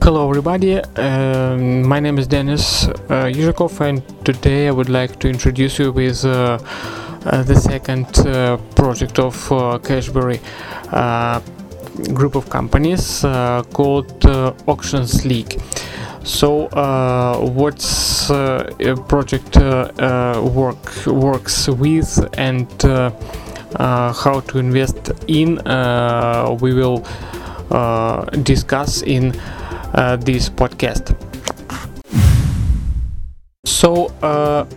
Hello everybody, my name is Dennis Yuzhakov, and today I would like to introduce you with the second project of Cashbery group of companies called Auctions League. So what's project works with and how to invest in, we will discuss in this podcast. So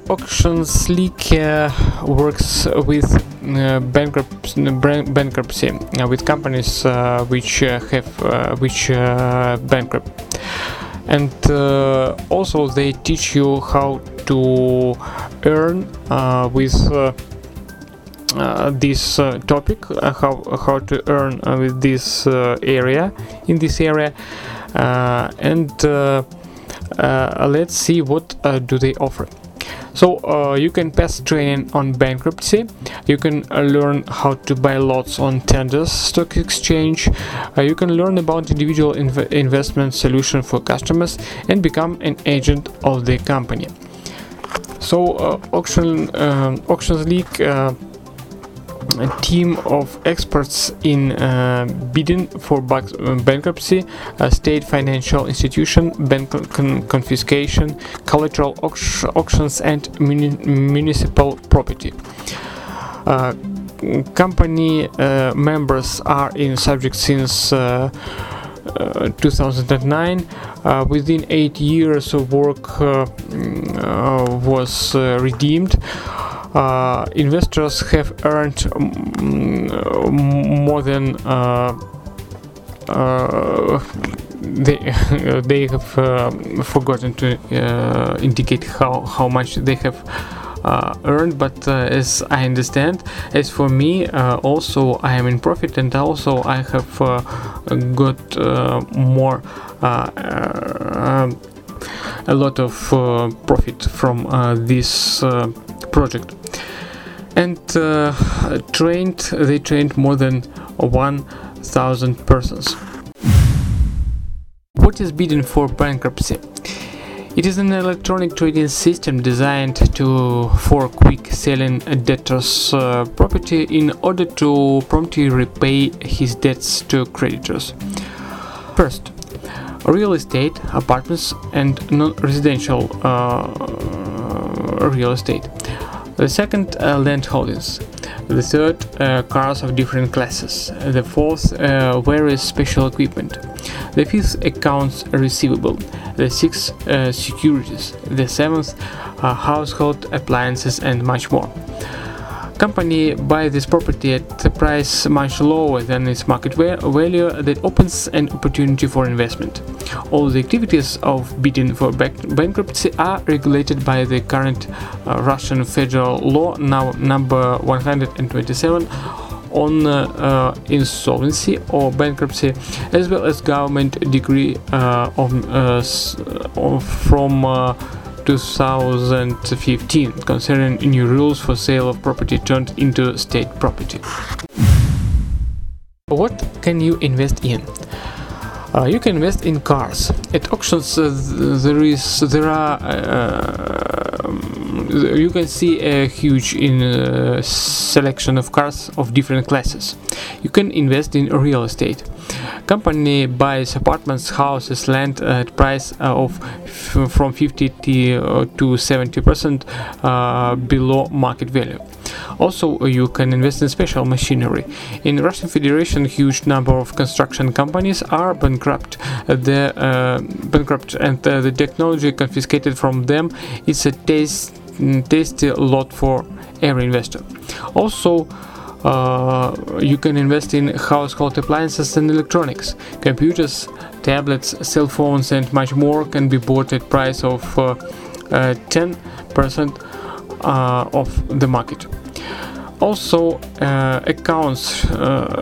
Auctions League works with bankruptcy with companies which have which bankrupt, and also they teach you how to earn with this topic, how to earn with this area, in this area. And let's see what do they offer. So you can pass training on bankruptcy, you can learn how to buy lots on Tenders stock exchange, you can learn about individual investment solution for customers and become an agent of the company. So Auctions League a team of experts in bidding for bankruptcy, state financial institution, bank confiscation, collateral auctions and municipal property. Company members are in subject since 2009. Within 8 years of work was redeemed. Investors have earned more than they have forgotten to indicate how much they have earned, but as I understand, as for me, also I am in profit, and also I have got more a lot of profit from this project. And they trained more than 1,000 persons. What is bidding for bankruptcy? It is an electronic trading system designed for quick selling a debtor's property in order to promptly repay his debts to creditors. First, real estate, apartments and non-residential real estate. The second, land holdings. The third, cars of different classes. The fourth, various special equipment. The fifth, accounts receivable. The sixth, securities. The seventh, household appliances and much more. Company buys this property at a price much lower than its market value. That opens an opportunity for investment. All the activities of bidding for bankruptcy are regulated by the current Russian federal law, now number 127, on insolvency or bankruptcy, as well as government decree from 2015 concerning new rules for sale of property turned into state property. What can you invest in? You can invest in cars. At auctions you can see a huge selection of cars of different classes. You can invest in real estate. Company buys apartments, houses, land at price of from 50 to 70% below market value. Also, you can invest in special machinery. In Russian Federation, huge number of construction companies are bankrupt, and the technology confiscated from them is a tasty lot for every investor. Also, You can invest in household appliances and electronics. Computers, tablets, cell phones and much more can be bought at price of 10% of the market. Also, accounts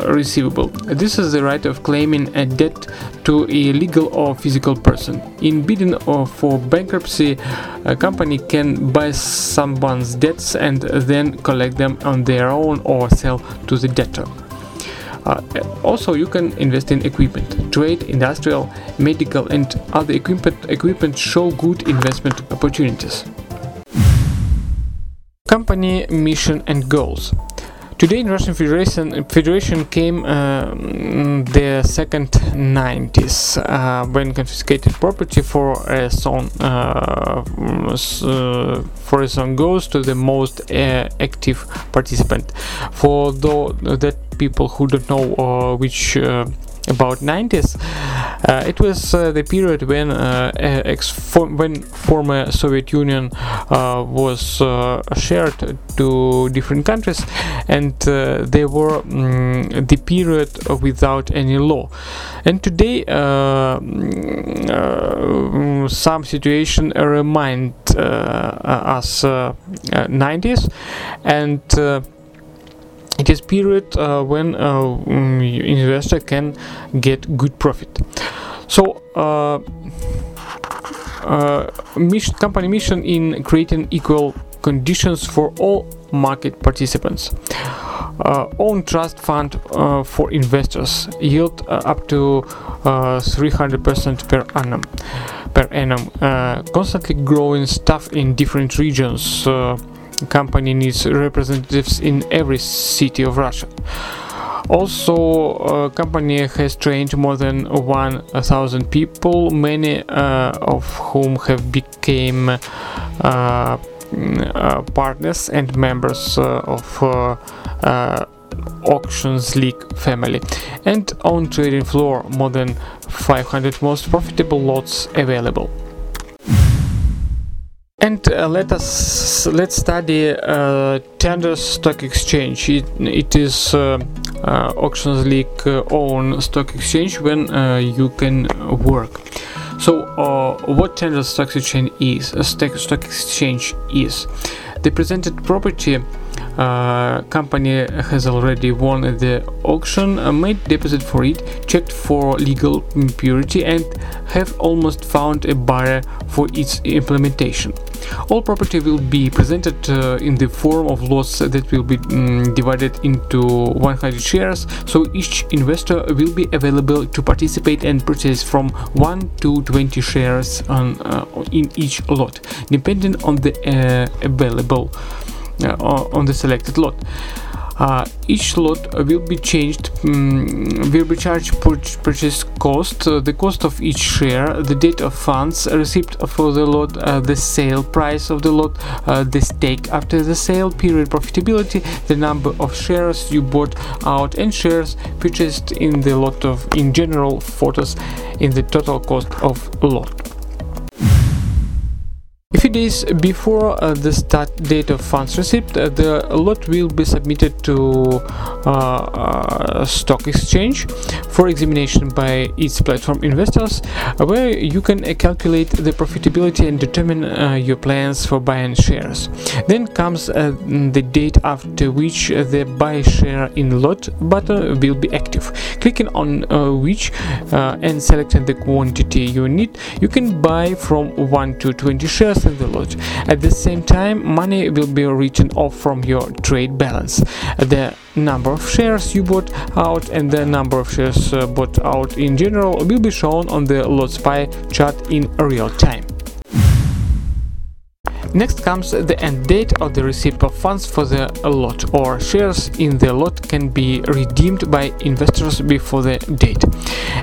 receivable. This is the right of claiming a debt to a legal or physical person. In bidding for bankruptcy, a company can buy someone's debts and then collect them on their own or sell to the debtor. Also, you can invest in equipment. Trade, industrial, medical and other equipment show good investment opportunities. Company mission and goals. Today in Russian Federation came the second 90s when confiscated property for a song goes to the most active participant. For though that people who don't know which about 90s, it was the period when former Soviet Union was shared to different countries, and they were the period without any law. And today some situation remind us 90s, and it is period when investor can get good profit. So company mission in creating equal conditions for all market participants. Own trust fund for investors, yield up to 300% per annum. Constantly growing staff in different regions. Company needs representatives in every city of Russia. Also, company has trained more than 1,000 people, many of whom have became partners and members of Auctions League family. And on trading floor, more than 500 most profitable lots available. And let's study Tenders stock exchange. It is Auctions League own stock exchange when you can work. So what Tenders stock exchange is? Stock exchange is the presented property company has already won at the auction, made deposit for it, checked for legal purity and have almost found a buyer for its implementation. All property will be presented in the form of lots that will be divided into 100 shares, so each investor will be available to participate and purchase from 1 to 20 shares in each lot, depending on the available on the selected lot. Each lot will be charged purchase cost, the cost of each share, the date of funds received for the lot, the sale price of the lot, the stake after the sale period, profitability, the number of shares you bought out and shares purchased in the lot in general photos in the total cost of lot. A few days before the start date of funds received, the lot will be submitted to stock exchange for examination by its platform investors, where you can calculate the profitability and determine your plans for buying shares. Then comes the date after which the buy share in lot button will be active. Clicking on which and selecting the quantity you need, you can buy from 1 to 20 shares in the lot. At the same time, money will be written off from your trade balance. The number of shares you bought out and the number of shares bought out in general will be shown on the lots pie chart in real time. Next comes the end date of the receipt of funds for the lot, or shares in the lot can be redeemed by investors before the date.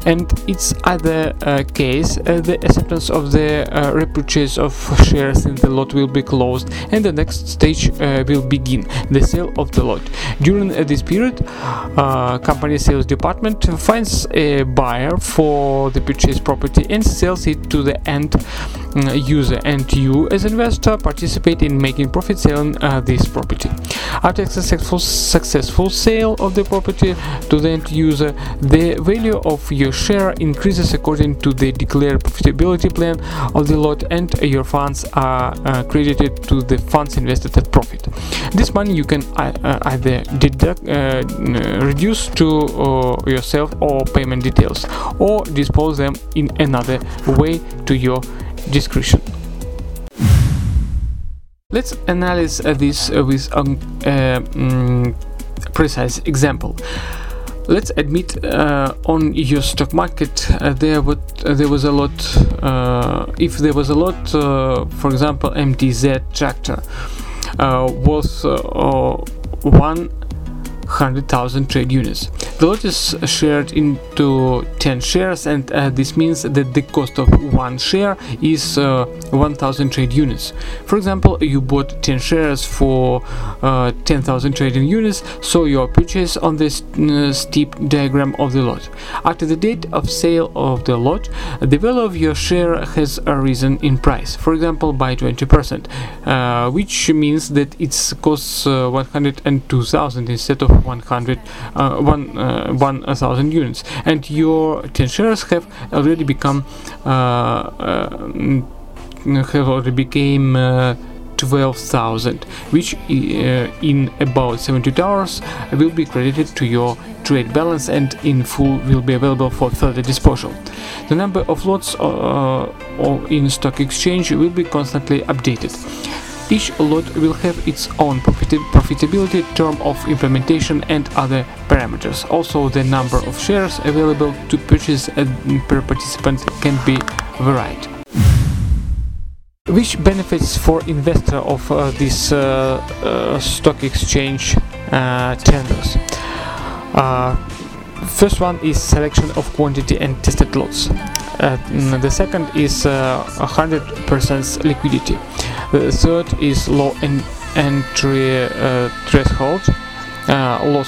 And it's either case, the acceptance of the repurchase of shares in the lot will be closed and the next stage will begin, the sale of the lot. During this period, company sales department finds a buyer for the purchased property and sells it to the end user and you as investor participate in making profit selling this property. After a successful sale of the property to the end user, the value of your share increases according to the declared profitability plan of the lot, and your funds are credited to the funds invested at profit. This money you can either reduce to yourself or payment details, or dispose them in another way to your discretion. Let's analyze this with precise example. Let's admit on your stock market there was a lot, for example, MTZ tractor worth 100,000 trade units. The lot is shared into 10 shares, and this means that the cost of one share is 1,000 trade units. For example, you bought 10 shares for 10,000 trading units, so your purchase on this steep diagram of the lot. After the date of sale of the lot, the value of your share has risen in price, for example, by 20%, which means that it costs 102,000 instead of 1,000 units, and your 10 shares have already become 12,000, which in about 72 hours will be credited to your trade balance and in full will be available for further disposal. The number of lots in stock exchange will be constantly updated. Each lot will have its own profitability, term of implementation and other parameters. Also, the number of shares available to purchase per participant can be varied. Which benefits for investor of this stock exchange tenders? First one is selection of quantity and tested lots. The second is 100% liquidity. The third is low entry threshold, low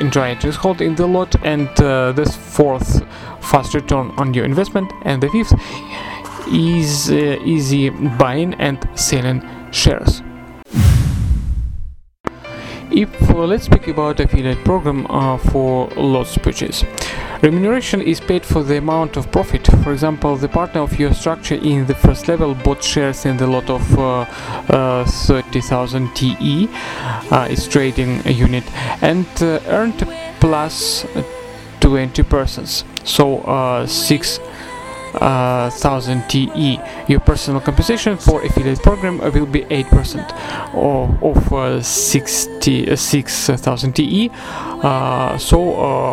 entry threshold in the lot, and the fourth, fast return on your investment, and the fifth is easy buying and selling shares. If let's speak about affiliate program for lots purchase. Remuneration is paid for the amount of profit. For example, the partner of your structure in the first level bought shares in the lot of 30,000 TE, its trading unit, and earned plus 20%, so 6,000 TE. Your personal compensation for affiliate program will be 8% of 6,000 TE, so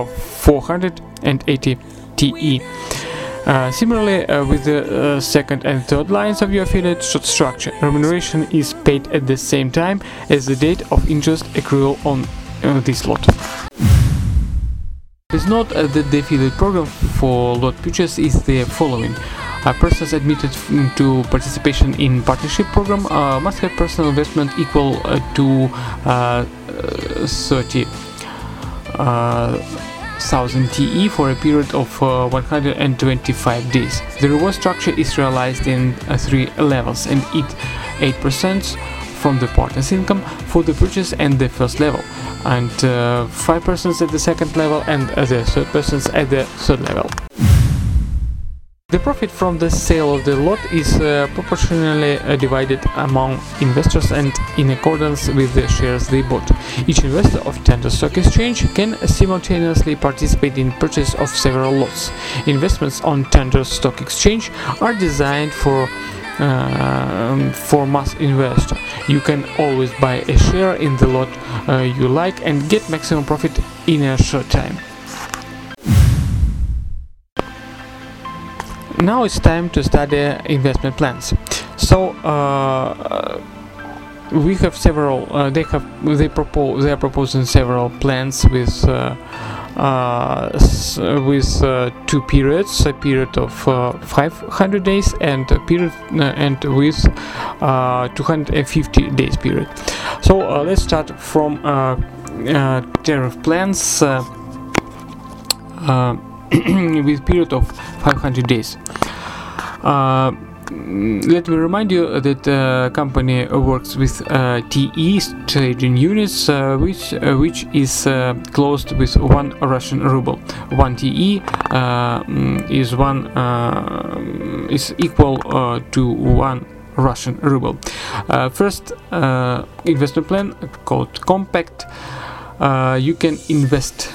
480 TE. Similarly, with the second and third lines of your affiliate structure, remuneration is paid at the same time as the date of interest accrual on this lot. Please note that the affiliate program for lot purchase is the following. Persons admitted to participation in partnership program must have personal investment equal to 30,000 TE for a period of 125 days. The reward structure is realized in 3 levels, and it 8% from the partner's income for the purchase and the first level, and 5% at the second level, and the third persons at the third level. The profit from the sale of the lot is proportionally divided among investors and in accordance with the shares they bought. Each investor of Tenders Stock Exchange can simultaneously participate in purchase of several lots. Investments on Tenders Stock Exchange are designed for mass investor. You can always buy a share in the lot you like and get maximum profit in a short time. Now it's time to study investment plans. So we have several. They are proposing several plans with 2 periods, a period of 500 days and a period and with 250 days period. So let's start from tariff plans with period of 500 days. let me remind you that company works with TE, trading units, which is closed with 1 Russian ruble. 1 TE is equal to 1 Russian ruble. First investment plan called Compact. You can invest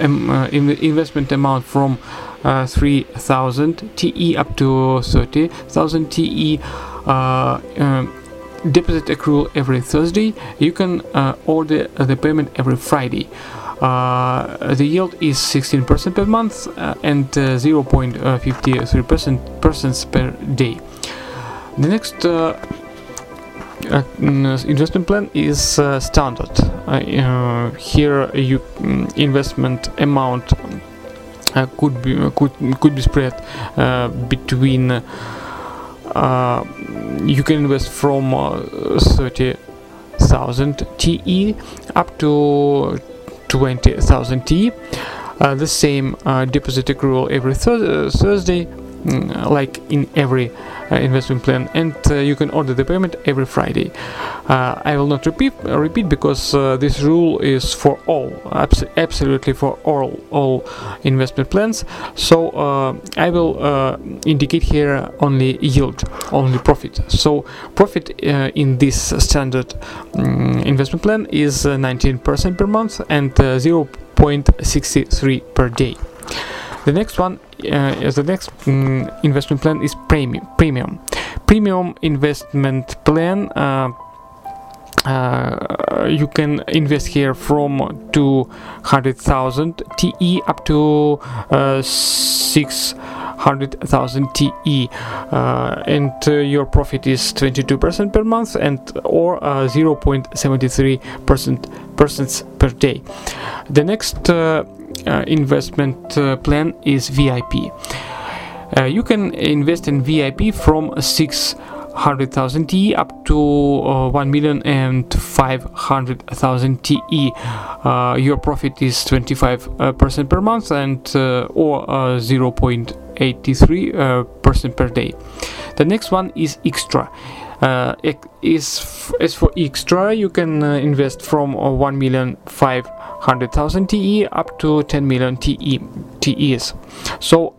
investment amount from 3,000 TE up to 30,000 TE. Deposit accrual every Thursday. You can order the payment every Friday. The yield is 16% per month and 0.53% per day. The next investment plan is standard. Here, you investment amount could be spread between. You can invest from 30,000 TE up to 20,000 TE. The same deposit accrual every Thursday. Like in every investment plan, and you can order the payment every Friday. I will not repeat because this rule is for all, absolutely for all investment plans. So I will indicate here only yield, only profit. So profit in this standard investment plan is 19% per month and 0.63 per day. The next one, investment plan is premium. Premium investment plan. You can invest here from 200,000 TE up to 600,000 TE, and your profit is 22% per month and or 0.73% per day. The next investment plan is VIP. You can invest in VIP from 600,000 TE up to 1,500,000 TE. Your profit is 25% per month and or 0.83% per day. The next one is extra. As for extra, you can invest from 1,500,000 TE up to 10 million TEs. So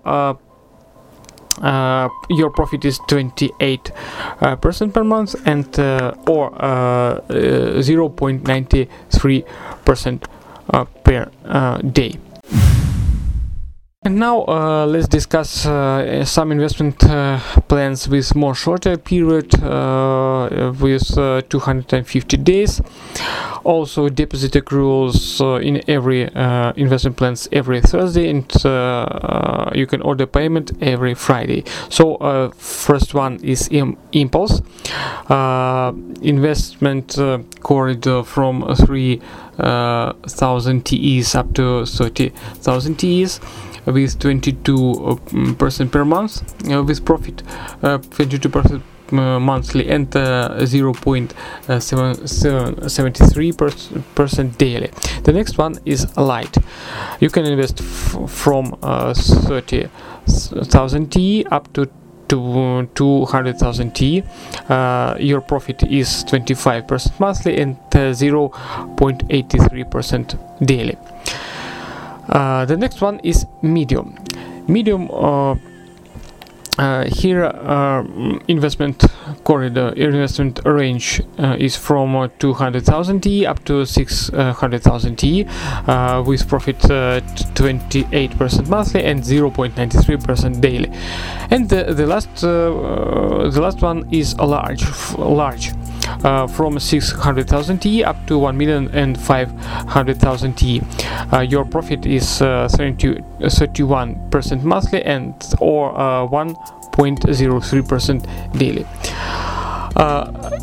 your profit is 28% per month and or 0.93% per day. And now let's discuss some investment plans with more shorter period, with 250 days. Also deposit accruals in every investment plans every Thursday, and you can order payment every Friday. So first one is Impulse. Investment corridor from 3,000 TEs up to 30,000 TEs with 22% per month, with profit 22% monthly and 0.73% daily. The next one is Light. You can invest from 30,000 TE up to 200,000 TE. Your profit is 25% monthly and 0.83% daily. The next one is Medium. Medium, here investment corridor, investment range is from 200,000 TE up to 600,000 TE, with profit 28% monthly and 0.93% daily. And the last one is Large. From 600,000 TE up to 1,500,000 TE. Your profit is 31% monthly and or 1.03% daily.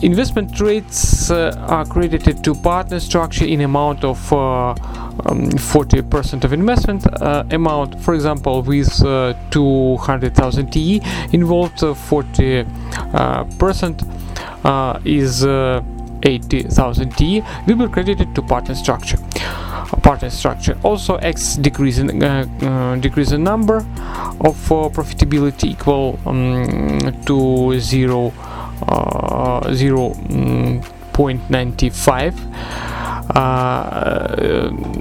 Investment rates are credited to partner structure in amount of 40% of investment amount. For example, with 200,000 TE involved, 40% is 80,000 TE will be credited to partner structure. party structure. Also X decrease the number of profitability equal to 0.95.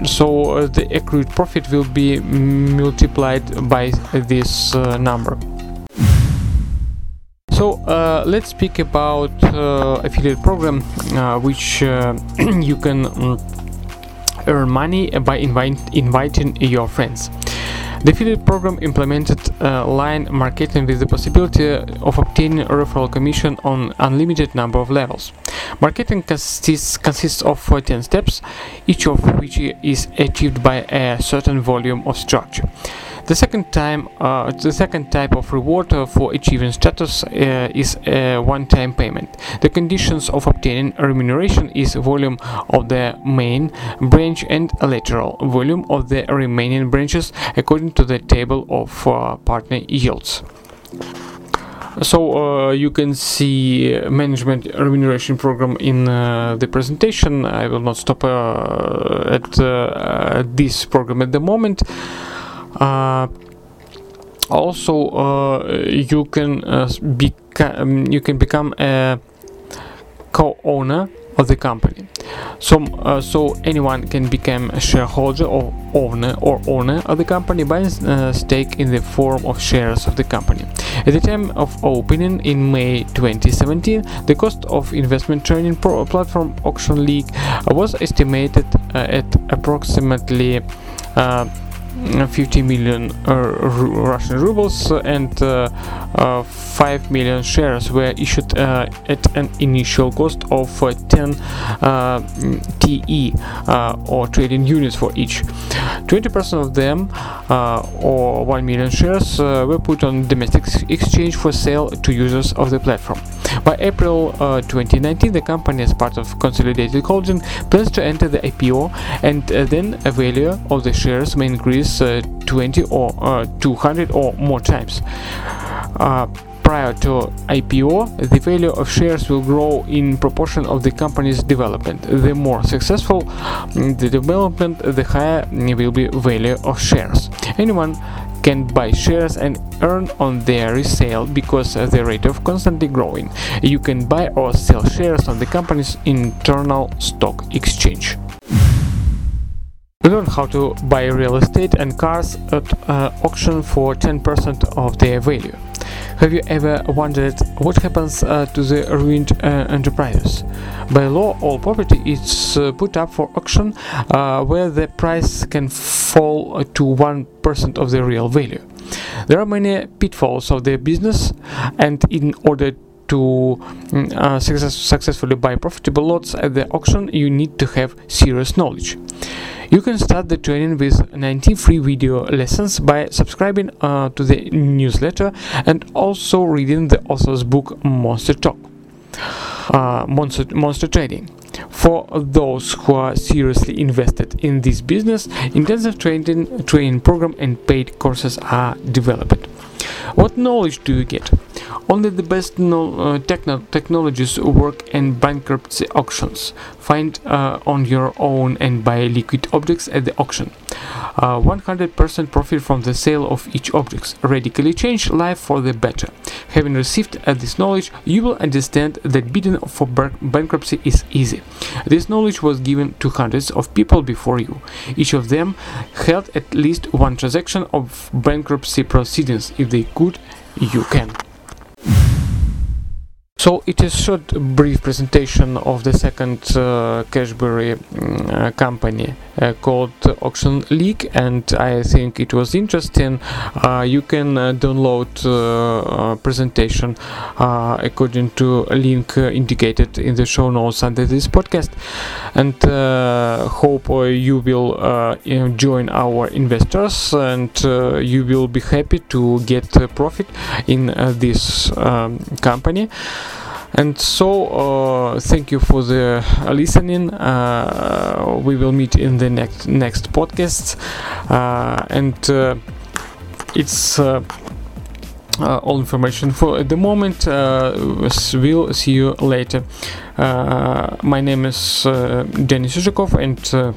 So the accrued profit will be multiplied by this number. So let's speak about affiliate program, which you can earn money by inviting your friends. The affiliate program implemented line marketing with the possibility of obtaining referral commission on unlimited number of levels. Marketing consists of 10 steps, each of which is achieved by a certain volume of structure. The second type of reward for achieving status is a one-time payment. The conditions of obtaining remuneration is volume of the main branch and lateral volume of the remaining branches according to the table of partner yields. So you can see management remuneration program in the presentation. I will not stop at this program at the moment. Also you can become a co-owner of the company, so anyone can become a shareholder or owner of the company by stake in the form of shares of the company. At the time of opening in May 2017, the cost of investment trading platform Auctions League was estimated at approximately 50 million Russian rubles, and 5 million shares were issued at an initial cost of 10 TE or trading units for each. 20% of them or 1 million shares were put on domestic exchange for sale to users of the platform. By April 2019, the company, as part of consolidated holding, plans to enter the IPO, and then a value of the shares may increase 20 or 200 or more times. Prior to IPO, the value of shares will grow in proportion of the company's development. The more successful the development, the higher will be value of shares. Anyone can buy shares and earn on their resale because the rate of constantly growing. You can buy or sell shares on the company's internal stock exchange. We learn how to buy real estate and cars at auction for 10% of their value. Have you ever wondered what happens to the ruined enterprises? By law, all property is put up for auction where the price can fall to 1% of the real value. There are many pitfalls of their business, and in order to successfully buy profitable lots at the auction, you need to have serious knowledge. You can start the training with 19 free video lessons by subscribing to the newsletter and also reading the author's book Monster Talk, Monster Trading. For those who are seriously invested in this business, intensive training program and paid courses are developed. What knowledge do you get? Only the best technologies work and bankruptcy auctions. Find on your own and buy liquid objects at the auction. 100% profit from the sale of each object. Radically change life for the better. Having received this knowledge, you will understand that bidding for bankruptcy is easy. This knowledge was given to hundreds of people before you. Each of them held at least one transaction of bankruptcy proceedings. If they could, you can. So it is short brief presentation of the second Cashbery company called Auctions League, and I think it was interesting. You can download presentation according to a link indicated in the show notes under this podcast, and hope you will join our investors, and you will be happy to get profit in this company. And so thank you for the listening. We will meet in the next podcast, and it's all information for at the moment. We'll see you later. My name is Dennis Yuzhakov, and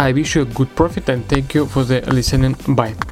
I wish you a good profit and thank you for the listening. Bye.